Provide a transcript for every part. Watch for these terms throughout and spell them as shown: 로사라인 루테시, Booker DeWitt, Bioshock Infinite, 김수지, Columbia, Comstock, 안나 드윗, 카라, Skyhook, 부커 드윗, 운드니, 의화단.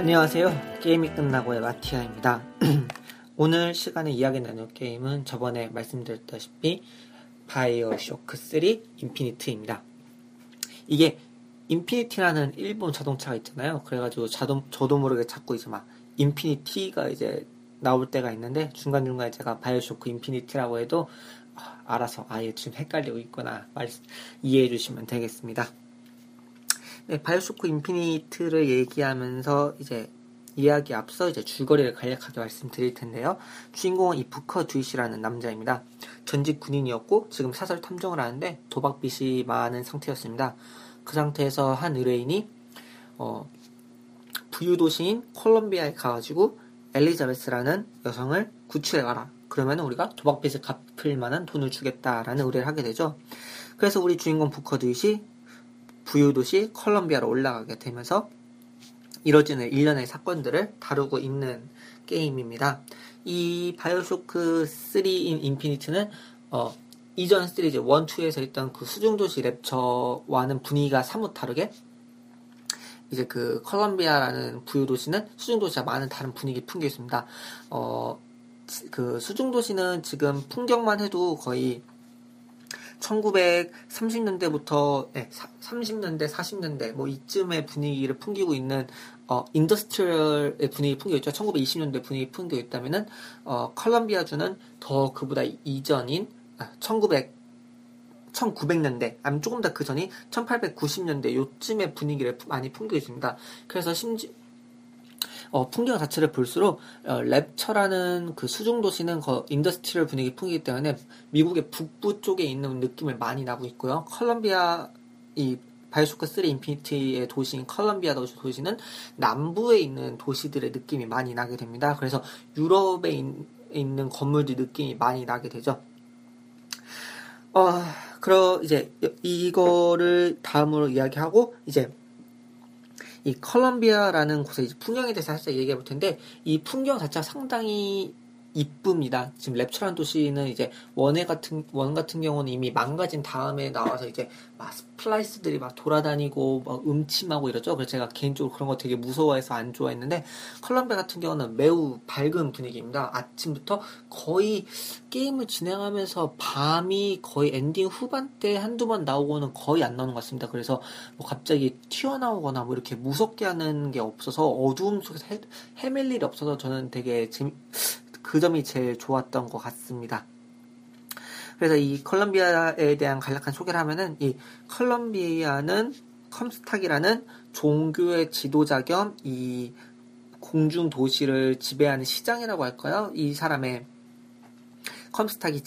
안녕하세요. 게임이 끝나고의 마티아입니다. 오늘 시간에 이야기 나눌 게임은 저번에 말씀드렸다시피 바이오쇼크 3 인피니트입니다. 이게 인피니티라는 일본 자동차가 있잖아요. 그래가지고 저도 모르게 자꾸 이제 막 인피니티가 이제 나올 때가 있는데 중간중간에 제가 바이오쇼크 인피니티라고 해도 알아서 아예 지금 헷갈리고 있구나 이해해 주시면 되겠습니다. 네, 바이오쇼크 인피니트를 얘기하면서 이제 이야기 앞서 이제 줄거리를 간략하게 말씀드릴 텐데요. 주인공은 이 부커 드윗이라는 남자입니다. 전직 군인이었고 지금 사설 탐정을 하는데 도박빚이 많은 상태였습니다. 그 상태에서 한 의뢰인이 부유도시인 콜롬비아에 가가지고 엘리자베스라는 여성을 구출해가라. 그러면 우리가 도박빚을 갚을 만한 돈을 주겠다라는 의뢰를 하게 되죠. 그래서 우리 주인공 부커 드윗이 부유도시 콜롬비아로 올라가게 되면서 이뤄지는 일련의 사건들을 다루고 있는 게임입니다. 이 바이오쇼크 3인 인피니트는 이전 시리즈 1, 2에서 있던 그 수중도시 랩처와는 분위기가 사뭇 다르게 이제 그 콜롬비아라는 부유도시는 수중도시와 많은 다른 분위기 풍겨 있습니다. 그 수중도시는 지금 풍경만 해도 거의 1930년대부터 30년대, 40년대 뭐 이쯤의 분위기를 풍기고 있는 인더스트리얼의 분위기 풍겨 있죠. 1920년대 분위기 풍겨 있다면은 컬럼비아주는 더 그보다 이전인 1900년대, 아니면 조금 더 그 전인 1890년대 요쯤의 분위기를 많이 풍겨 있습니다. 그래서 심지어 풍경 자체를 볼수록 랩처라는 그 수중도시는 인더스트리얼 분위기 풍기기 때문에 미국의 북부 쪽에 있는 느낌을 많이 나고 있고요. 컬럼비아 이 바이오쇼크 3 인피니티의 도시인 컬럼비아 도시는 남부에 있는 도시들의 느낌이 많이 나게 됩니다. 그래서 유럽에 있는 건물들 느낌이 많이 나게 되죠. 그럼 이제 이거를 다음으로 이야기하고 이제 이 컬럼비아라는 곳의 이제 풍경에 대해서 살짝 얘기해 볼 텐데, 이 풍경 자체가 상당히 이쁩니다. 지금 랩처라는 도시는 이제 원 같은 경우는 이미 망가진 다음에 나와서 이제 막 스플라이스들이 막 돌아다니고 막 음침하고 이러죠. 그래서 제가 개인적으로 그런 거 되게 무서워해서 안 좋아했는데, 컬럼비아 같은 경우는 매우 밝은 분위기입니다. 아침부터 거의 게임을 진행하면서 밤이 거의 엔딩 후반때 한두 번 나오고는 거의 안 나오는 것 같습니다. 그래서 뭐 갑자기 튀어나오거나 뭐 이렇게 무섭게 하는 게 없어서 어두움 속에서 헤맬 일이 없어서 저는 되게 그 점이 제일 좋았던 것 같습니다. 그래서 이 컬럼비아에 대한 간략한 소개를 하면은 이 컬럼비아는 컴스탁이라는 종교의 지도자 겸 이 공중 도시를 지배하는 시장이라고 할까요? 이 사람의 컴스탁이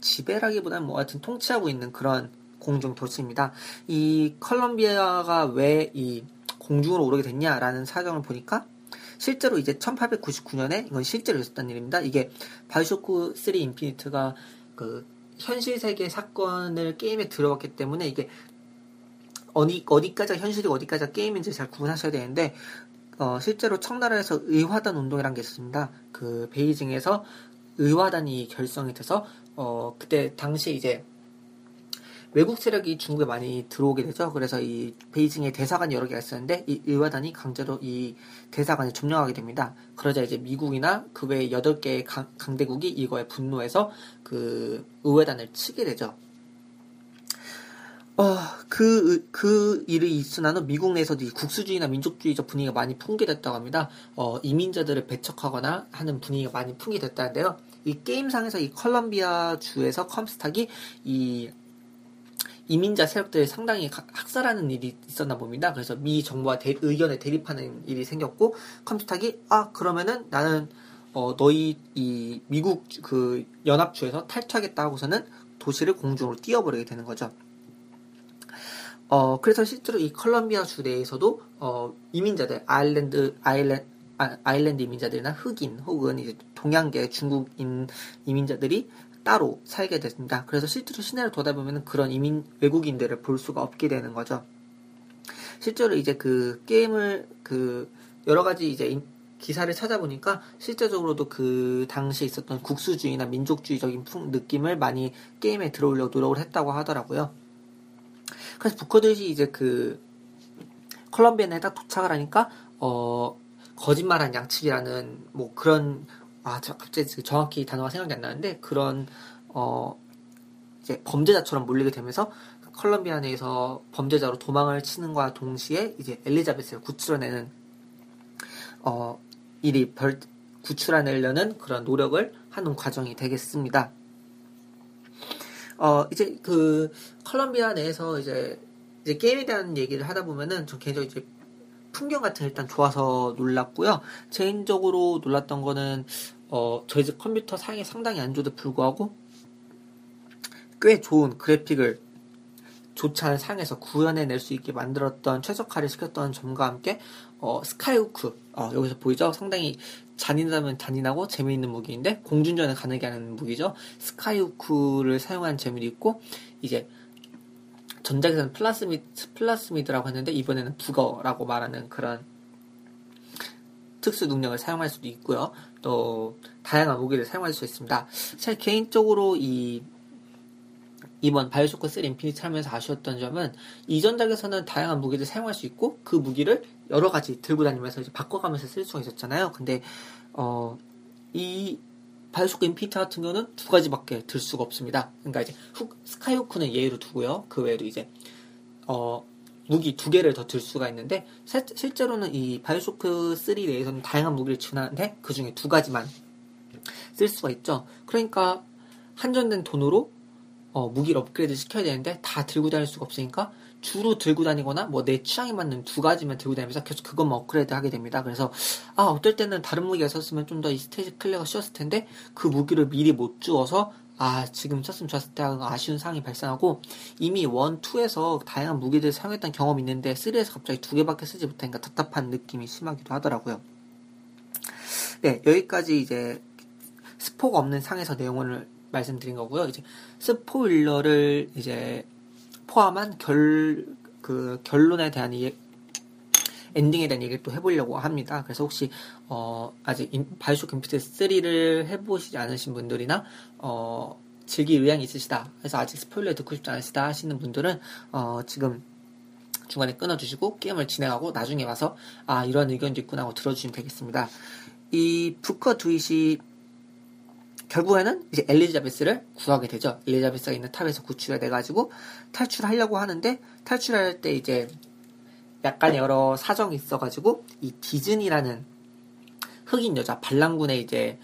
지배라기보다는 뭐 하여튼 통치하고 있는 그런 공중 도시입니다. 이 컬럼비아가 왜 이 공중으로 오르게 됐냐라는 사정을 보니까 실제로 이제 1899년에 이건 실제로 있었던 일입니다. 이게 바이오쇼크 3 인피니트가 그 현실 세계 사건을 게임에 들어왔기 때문에 이게 어디까지가 현실이고 어디까지가 게임인지 잘 구분하셔야 되는데 실제로 청나라에서 의화단 운동이라는 게 있었습니다. 그 베이징에서 의화단이 결성이 돼서 그때 당시 이제 외국 세력이 중국에 많이 들어오게 되죠. 그래서 이 베이징에 대사관이 여러 개가 있었는데 이 의화단이 강제로 이 대사관을 점령하게 됩니다. 그러자 이제 미국이나 그 외 8개의 강대국이 이거에 분노해서 그 의화단을 치게 되죠. 그 일이 있으나 미국 내에서도 이 국수주의나 민족주의적 분위기가 많이 풍기됐다고 합니다. 이민자들을 배척하거나 하는 분위기가 많이 풍기됐다는데요. 이 게임상에서 이 컬럼비아 주에서 컴스탁이 이 이민자 세력들이 상당히 학살하는 일이 있었나 봅니다. 그래서 미 정부와 의견에 대립하는 일이 생겼고 컴스탁이 그러면은 나는 너희 이 미국 그 연합주에서 탈퇴하겠다고서는 도시를 공중으로 띄워버리게 되는 거죠. 그래서 실제로 이 컬럼비아 주 내에서도 이민자들, 아일랜드 이민자들이나 흑인 혹은 이제 동양계 중국인 이민자들이 따로 살게 됩니다. 그래서 실제로 시내를 돌다 보면 그런 외국인들을 볼 수가 없게 되는 거죠. 실제로 이제 그 게임을 그 여러 가지 이제 기사를 찾아보니까 실제적으로도 그 당시에 있었던 국수주의나 민족주의적인 느낌을 많이 게임에 들어오려고 노력을 했다고 하더라고요. 그래서 부커들이 이제 그 콜롬비아에 딱 도착을 하니까 거짓말한 양측이라는 뭐 그런 저 갑자기 정확히 단어가 생각이 안 나는데 그런 이제 범죄자처럼 몰리게 되면서 콜롬비아 내에서 범죄자로 도망을 치는과 동시에 이제 엘리자베스를 구출해내는 일이 구출해내려는 그런 노력을 하는 과정이 되겠습니다. 이제 그 콜롬비아 내에서 이제 게임에 대한 얘기를 하다 보면은 전 개인적으로 이제 풍경 같은 게 일단 좋아서 놀랐고요. 개인적으로 놀랐던 거는 저희 집 컴퓨터 사양이 상당히 안 좋아도 불구하고 꽤 좋은 그래픽을 좋지 않은 상에서 구현해낼 수 있게 만들었던 최적화를 시켰던 점과 함께 스카이후크 여기서 보이죠? 상당히 잔인하면 잔인하고 재미있는 무기인데 공중전을 가능하게 하는 무기죠. 스카이후크를 사용하는 재미도 있고 이제 전작에서는 플라스미드라고 했는데 이번에는 북어라고 말하는 그런 특수 능력을 사용할 수도 있고요. 또 다양한 무기를 사용할 수 있습니다. 사실 개인적으로 이번 바이오쇼크 3 인피니트 하면서 아쉬웠던 점은 이전작에서는 다양한 무기를 사용할 수 있고 그 무기를 여러 가지 들고 다니면서 이제 바꿔가면서 쓸 수가 있었잖아요. 근데 이 바이오쇼크 인피니트 같은 경우는 두 가지밖에 들 수가 없습니다. 그러니까 이제 스카이후크는 예외로 두고요. 그 외에도 이제 무기 두 개를 더 들 수가 있는데 실제로는 이 바이오쇼크 3 내에서는 다양한 무기를 지원하는데 그 중에 두 가지만 쓸 수가 있죠. 그러니까 한정된 돈으로 무기를 업그레이드 시켜야 되는데 다 들고 다닐 수가 없으니까 주로 들고 다니거나 뭐 내 취향에 맞는 두 가지만 들고 다니면서 계속 그것만 업그레이드 하게 됩니다. 그래서 어떨 때는 다른 무기가 있었으면 좀 더 이 스테이지 클리어가 쉬웠을 텐데 그 무기를 미리 못 주워서 지금 썼으면 좋았을 때 하는 아쉬운 상황이 발생하고 이미 1, 2에서 다양한 무기들을 사용했던 경험이 있는데 3에서 갑자기 두 개밖에 쓰지 못하니까 답답한 느낌이 심하기도 하더라고요. 네, 여기까지 이제 스포가 없는 상에서 내용을 말씀드린 거고요. 이제 스포일러를 이제 포함한 결론에 대한 엔딩에 대한 얘기를 또 해보려고 합니다. 그래서 혹시 아직 바이오쇼크 인피니트 3를 해보시지 않으신 분들이나 즐길 의향이 있으시다. 그래서 아직 스포일러 듣고 싶지 않으시다 하시는 분들은 지금 중간에 끊어주시고 게임을 진행하고 나중에 와서 이런 의견도 있구나 하고 들어주시면 되겠습니다. 이 부커 드윗이 결국에는 이제 엘리자베스를 구하게 되죠. 엘리자베스가 있는 탑에서 구출해 내가지고 탈출하려고 하는데 탈출할 때 이제 약간 여러 사정이 있어가지고 이 디즈니라는 흑인 여자 반란군의 이제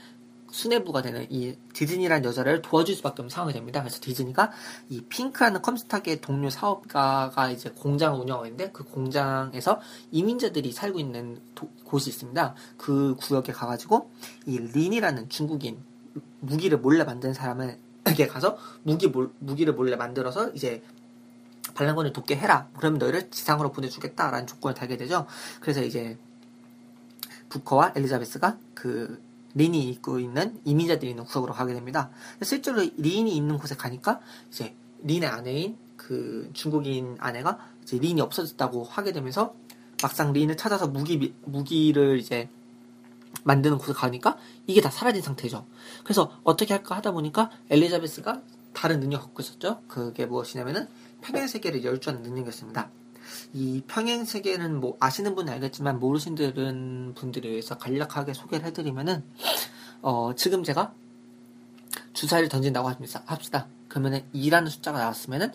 수뇌부가 되는 이 디즈니라는 여자를 도와줄 수밖에 없는 상황이 됩니다. 그래서 디즈니가 이 핑크라는 컴스탁의 동료 사업가가 이제 공장을 운영하는데 그 공장에서 이민자들이 살고 있는 곳이 있습니다. 그 구역에 가가지고 이 린이라는 중국인 무기를 몰래 만든 사람에게 가서 무기를 몰래 만들어서 이제 반란군을 돕게 해라. 그러면 너희를 지상으로 보내주겠다라는 조건을 달게 되죠. 그래서 이제 부커와 엘리자베스가 그 린이 있고 있는 이민자들이 있는 구석으로 가게 됩니다. 실제로 린이 있는 곳에 가니까 이제 린의 아내인 그 중국인 아내가 이제 린이 없어졌다고 하게 되면서 막상 린을 찾아서 무기를 이제 만드는 곳에 가니까 이게 다 사라진 상태죠. 그래서 어떻게 할까 하다 보니까 엘리자베스가 다른 능력을 갖고 있었죠. 그게 무엇이냐면은 평행세계를 열주하는 능력이었습니다. 이 평행세계는 뭐 아시는 분은 알겠지만 모르시는 분들에 의해서 간략하게 소개를 해드리면은 지금 제가 주사위를 던진다고 합시다. 그러면은 2라는 숫자가 나왔으면은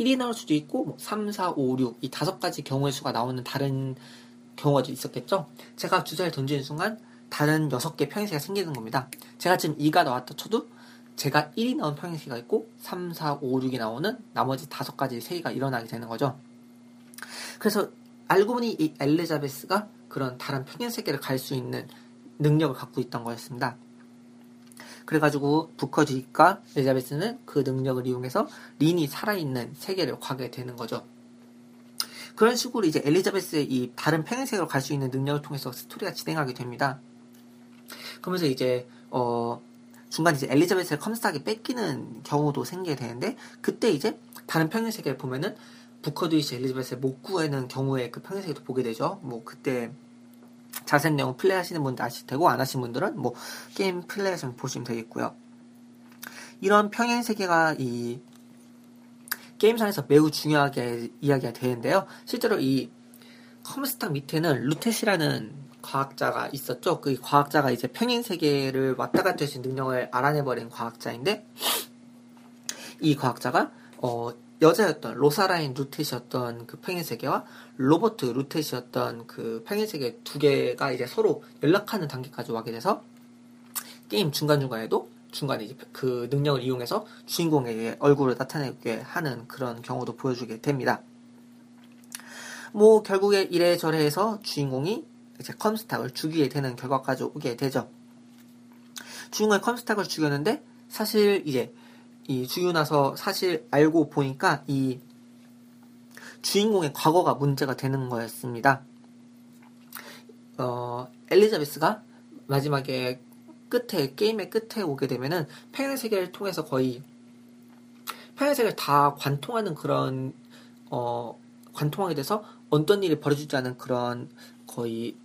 1이 나올 수도 있고 뭐 3, 4, 5, 6 이 5가지 경우의 수가 나오는 다른 경우가 있었겠죠. 제가 주사위를 던지는 순간 다른 6개 평행세계가 생기는 겁니다. 제가 지금 2가 나왔다 쳐도 제가 1이 나온 평행세계가 있고 3, 4, 5, 6이 나오는 나머지 5가지 세계가 일어나게 되는 거죠. 그래서 알고 보니 이 엘리자베스가 그런 다른 평행세계를 갈 수 있는 능력을 갖고 있던 거였습니다. 그래가지고 부커 드윗과 엘리자베스는 그 능력을 이용해서 린이 살아있는 세계를 가게 되는 거죠. 그런 식으로 이제 엘리자베스의 이 다른 평행세계로 갈 수 있는 능력을 통해서 스토리가 진행하게 됩니다. 그러면서 이제 중간에 이제 엘리자베스의 컴스탁이 뺏기는 경우도 생기게 되는데, 그때 이제 다른 평행세계를 보면은 부커 드윗이 엘리자베스를 못 구하는 경우에 그 평행세계도 보게 되죠. 뭐 그때 자세한 내용 플레이 하시는 분들 아실 테고, 안 하신 분들은 뭐 게임 플레이에서 보시면 되겠고요. 이런 평행세계가 이 게임상에서 매우 중요하게 이야기가 되는데요. 실제로 이 컴스탁 밑에는 루테시라는 과학자가 있었죠. 그 과학자가 이제 평행세계를 왔다 갔다 할 수 있는 능력을 알아내버린 과학자인데, 이 과학자가 여자였던 로사라인 루테시였던 그 평행세계와 로버트 루테시였던 그 평행세계 두 개가 이제 서로 연락하는 단계까지 와게 돼서, 게임 중간중간에도 중간에 이제 그 능력을 이용해서 주인공의 얼굴을 나타내게 하는 그런 경우도 보여주게 됩니다. 뭐 결국에 이래저래 해서 주인공이 이제 컴스탁을 죽이게 되는 결과까지 오게 되죠. 주인공이 컴스탁을 죽였는데, 사실 이제 이 죽이고 나서 사실 알고 보니까 이 주인공의 과거가 문제가 되는 거였습니다. 엘리자베스가 마지막에 끝에, 게임의 끝에 오게 되면은 평행세계를 통해서 거의 평행세계를 다 관통하는 그런 관통하게 돼서 어떤 일이 벌어지지 않은 그런 거의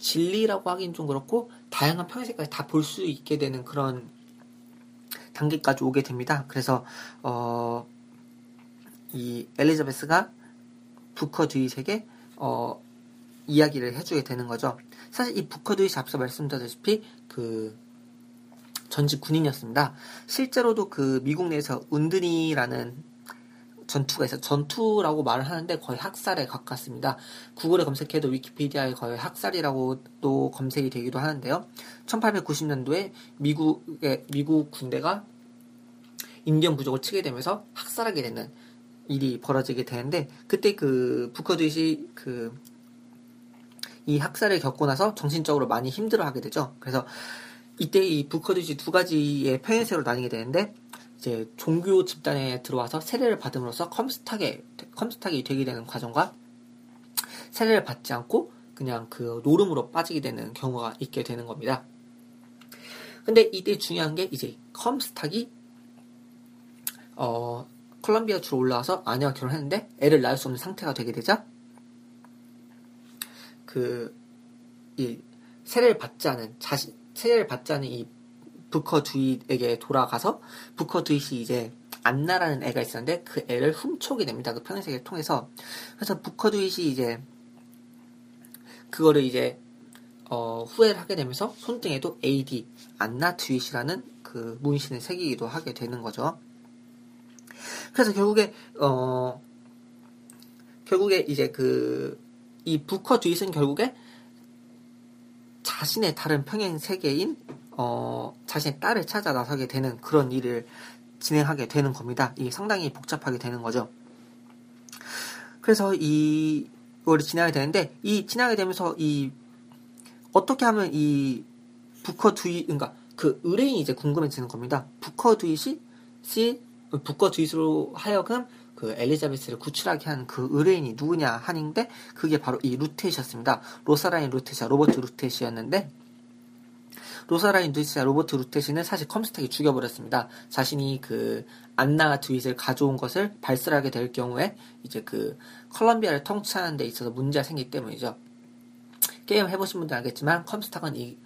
진리라고 하긴 좀 그렇고 다양한 평행세계까지 다 볼 수 있게 되는 그런 단계까지 오게 됩니다. 그래서 이 엘리자베스가 부커 드윗에게 이야기를 해주게 되는 거죠. 사실 이 부커 드윗이 앞서 말씀드렸다시피 그 전직 군인이었습니다. 실제로도 그 미국 내에서 은둔이라는 전투가 있어요. 전투라고 말을 하는데 거의 학살에 가깝습니다. 구글에 검색해도 위키피디아에 거의 학살이라고 또 검색이 되기도 하는데요. 1890년도에 미국 군대가 인디언 부족을 치게 되면서 학살하게 되는 일이 벌어지게 되는데, 그때 그 부커 드윗이 이 학살을 겪고 나서 정신적으로 많이 힘들어하게 되죠. 그래서 이때 이 부커 드윗이 두 가지의 평행세계로 나뉘게 되는데, 이제 종교 집단에 들어와서 세례를 받음으로써 컴스탁이 되게 되는 과정과, 세례를 받지 않고 그냥 그 노름으로 빠지게 되는 경우가 있게 되는 겁니다. 근데 이때 중요한 게 이제 컴스탁이 콜롬비아 주로 올라와서 아내와 결혼했는데 애를 낳을 수 없는 상태가 되게 되자, 이 세례를 받지 않은 이 부커 드윗에게 돌아가서, 부커 드윗이 이제 안나라는 애가 있었는데 그 애를 훔쳐오게 됩니다. 그 평행세계를 통해서. 그래서 부커 드윗이 이제 그거를 이제 후회를 하게 되면서 손등에도 AD 안나 드윗이라는 그 문신을 새기기도 하게 되는 거죠. 그래서 결국에 이제 이 부커 드윗은 결국에 자신의 다른 평행세계인 자신의 딸을 찾아 나서게 되는 그런 일을 진행하게 되는 겁니다. 이게 상당히 복잡하게 되는 거죠. 그래서 이걸 진행하게 되는데, 이 진행하게 되면서 이 어떻게 하면 이 부커 드윗, 그러니까 그 의뢰인이 이제 궁금해지는 겁니다. 부커 드윗으로 하여금 그 엘리자베스를 구출하게 한 그 의뢰인이 누구냐 하는데, 그게 바로 이 루테시였습니다. 로사라인 루테시와 로버트 루테시였는데, 로사라인 루테시와 로버트 루테시는 사실 컴스탁이 죽여버렸습니다. 자신이 그 안나 드윗을 가져온 것을 발설하게 될 경우에 이제 그 콜롬비아를 통치하는 데 있어서 문제가 생기기 때문이죠. 게임 해보신 분들 알겠지만 컴스탁은 이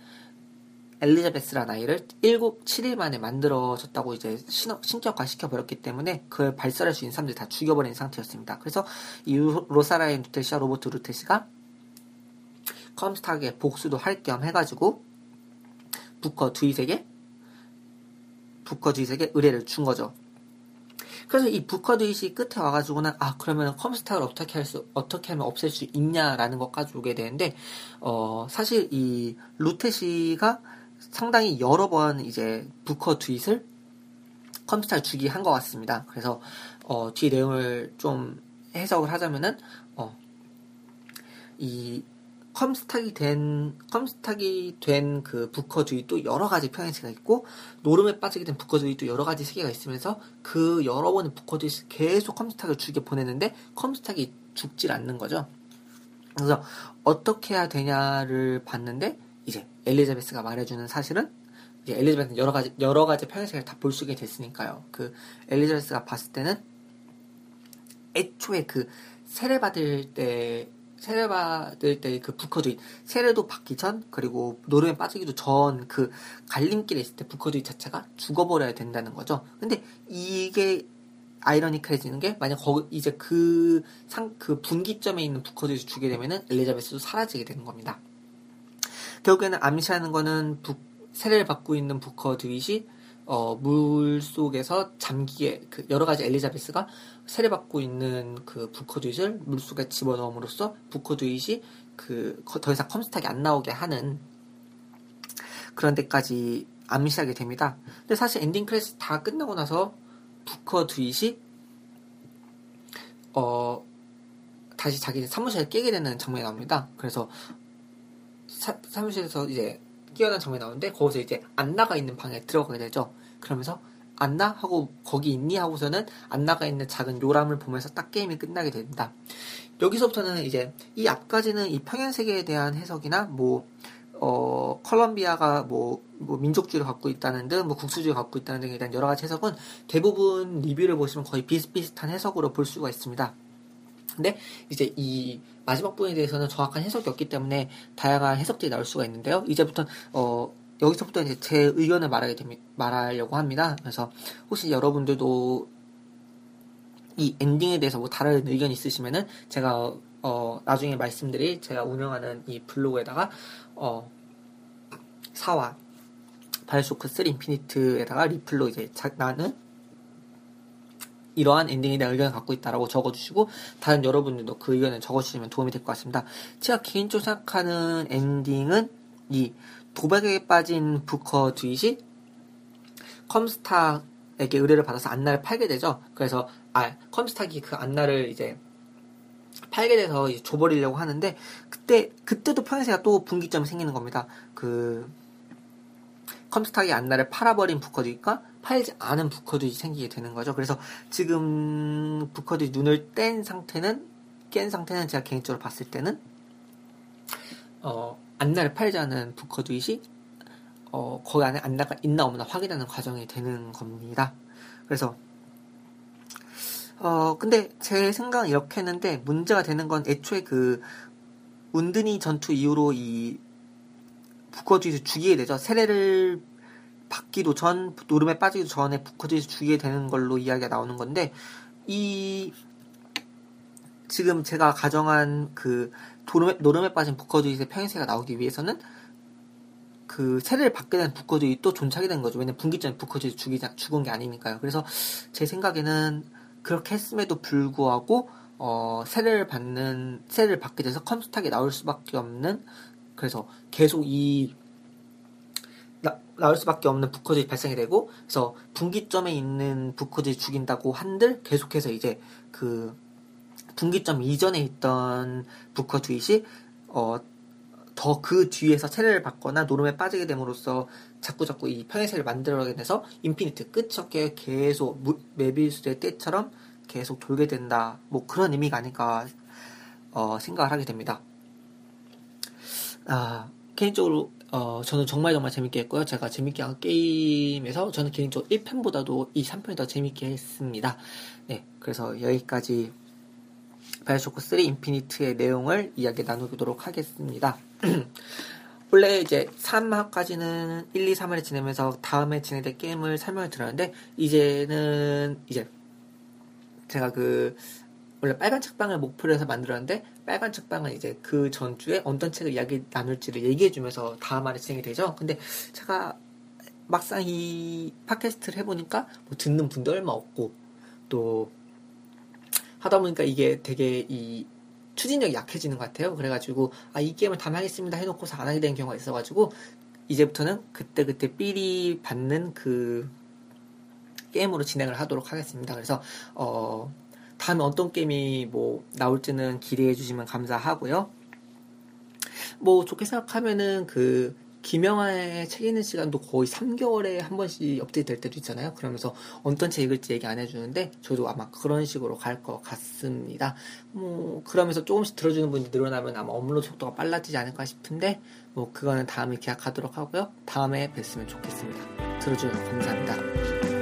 엘리자베스라는 아이를 7일 만에 만들어졌다고 이제 신격화 시켜버렸기 때문에 그걸 발설할 수 있는 사람들이 다 죽여버린 상태였습니다. 그래서 이 로사라인 루테시와 로버트 루테시가 컴스탁에 복수도 할 겸 해가지고 부커 드윗에게 의뢰를 준 거죠. 그래서 이 부커 드윗이 끝에 와가지고는, 아, 그러면 컴스탁을 어떻게 하면 없앨 수 있냐라는 것까지 오게 되는데, 사실 이 루테시가 상당히 여러 번 이제 부커 드윗을 컴스탁을 주기 한 것 같습니다. 그래서 뒤 내용을 좀 해석을 하자면은, 이 컴스탁이 된 그 부커주의 또 여러 가지 평행체가 있고, 노름에 빠지게 된 부커주의 또 여러 가지 세계가 있으면서 그 여러 번의 부커주의 계속 컴스탁을 죽여 보냈는데 컴스탁이 죽질 않는 거죠. 그래서 어떻게 해야 되냐를 봤는데 이제 엘리자베스가 말해주는 사실은, 이제 엘리자베스는 여러 가지 평행체를 다 볼 수 있게 됐으니까요. 그 엘리자베스가 봤을 때는 애초에 그 세례받을 때 그 부커주의, 세례도 받기 전, 그리고 노름에 빠지기도 전 그 갈림길에 있을 때 부커주의 자체가 죽어버려야 된다는 거죠. 근데 이게 아이러니컬해지는 게, 만약 거기 이제 그 분기점에 있는 부커주의 죽게 되면은 엘리자베스도 사라지게 되는 겁니다. 결국에는 암시하는 거는 세례를 받고 있는 부커주의시 물 속에서 잠기게, 그 여러 가지 엘리자베스가 세례받고 있는 그 부커듀잇을 물 속에 집어넣음으로써 부커듀잇이 그 더 이상 컴스탁이 안 나오게 하는 그런 데까지 암시하게 됩니다. 근데 사실 엔딩 크레딧 다 끝나고 나서 부커듀잇이 다시 자기 사무실에 깨게 되는 장면이 나옵니다. 그래서 사무실에서 이제 끼어난 장면이 나오는데, 거기서 이제 안나가 있는 방에 들어가게 되죠. 그러면서 안나? 하고 거기 있니? 하고서는 안나가 있는 작은 요람을 보면서 딱 게임이 끝나게 됩니다. 여기서부터는 이제 이 앞까지는 이 평행세계에 대한 해석이나 콜롬비아가 뭐 민족주의를 갖고 있다는 등, 뭐 국수주의를 갖고 있다는 등에 대한 여러 가지 해석은 대부분 리뷰를 보시면 거의 비슷비슷한 해석으로 볼 수가 있습니다. 근데 이제 이 마지막 부분에 대해서는 정확한 해석이 없기 때문에 다양한 해석들이 나올 수가 있는데요. 여기서부터 이제 제 의견을 말하려고 합니다. 그래서 혹시 여러분들도 이 엔딩에 대해서 뭐 다른 의견 있으시면은 제가 나중에 말씀드릴, 제가 운영하는 이 블로그에다가 4화 바이오쇼크 3 인피니트에다가 리플로 이제 나는 이러한 엔딩에 대한 의견을 갖고 있다라고 적어주시고, 다른 여러분들도 그 의견을 적어주시면 도움이 될 것 같습니다. 제가 개인적으로 생각하는 엔딩은, 이 도박에 빠진 부커 듀잇이 컴스탁에게 의뢰를 받아서 안나를 팔게 되죠. 그래서 컴스탁이 그 안나를 이제 팔게 돼서 이제 줘버리려고 하는데, 그때도 평행세가 또 분기점이 생기는 겁니다. 그 컴스탁이 안나를 팔아버린 부커 듀잇과 팔지 않은 부커듀잇이 생기게 되는 거죠. 그래서 지금 부커듀잇 눈을 깬 상태는 제가 개인적으로 봤을 때는 안나를 팔지 않은 부커듀잇이 거기 안에 안나가 있나 없나 확인하는 과정이 되는 겁니다. 그래서 근데 제 생각은 이렇게 했는데, 문제가 되는 건 애초에 그 운드니 전투 이후로 이 부커듀잇을 죽이게 되죠. 세례를 받기도 전, 노름에 빠지기도 전에 부커듀잇을 죽이게 되는 걸로 이야기가 나오는 건데, 지금 제가 가정한 그 노름에 빠진 부커듀잇의 평행세가 나오기 위해서는 그 세례를 받게 된 부커듀잇도 존착이 된 거죠. 왜냐면 분기점에 부커듀잇이 죽은 게 아니니까요. 그래서 제 생각에는 그렇게 했음에도 불구하고 세례를 받게 돼서 컴스탁이 나올 수밖에 없는, 그래서 계속 나올 수밖에 없는 부커듀잇이 발생이 되고, 그래서 분기점에 있는 부커듀잇 죽인다고 한들 계속해서 이제 그 분기점 이전에 있던 부커듀잇이 더 그 뒤에서 세례를 받거나 노름에 빠지게 됨으로써 자꾸 이 평행세를 만들어가게 돼서 인피니트 끝이 없게 계속 메비우스의 때처럼 계속 돌게 된다, 뭐 그런 의미가 아닐까 생각을 하게 됩니다. 개인적으로 저는 정말 재밌게 했고요. 제가 재밌게 한 게임에서 저는 개인적으로 1편보다도 이 3편이 더 재밌게 했습니다. 네, 그래서 여기까지 바이오쇼크 3 인피니트의 내용을 이야기 나누도록 하겠습니다. 원래 이제 3화까지는 1, 2, 3화를 지내면서 다음에 진행될 게임을 설명을 드렸는데, 이제 제가 원래 빨간 책방을 목표로 해서 만들었는데, 빨간 책방은 이제 그 전주에 어떤 책을 이야기 나눌지를 얘기해주면서 다음 화에 진행이 되죠. 근데 제가 막상 이 팟캐스트를 해보니까 뭐 듣는 분도 얼마 없고, 또 하다보니까 이게 되게 이 추진력이 약해지는 것 같아요. 그래가지고 이 게임을 다음에 하겠습니다 해놓고서 안 하게 된 경우가 있어가지고, 이제부터는 그때 삘이 받는 그 게임으로 진행을 하도록 하겠습니다. 그래서 다음에 어떤 게임이 뭐 나올지는 기대해 주시면 감사하고요. 뭐 좋게 생각하면은 그 김영하의 책 읽는 시간도 거의 3개월에 한 번씩 업데이트 될 때도 있잖아요. 그러면서 어떤 책 읽을지 얘기 안 해주는데 저도 아마 그런 식으로 갈 것 같습니다. 뭐 그러면서 조금씩 들어주는 분이 늘어나면 아마 업로드 속도가 빨라지지 않을까 싶은데 뭐 그거는 다음에 계약하도록 하고요. 다음에 뵀으면 좋겠습니다. 들어주셔서 감사합니다.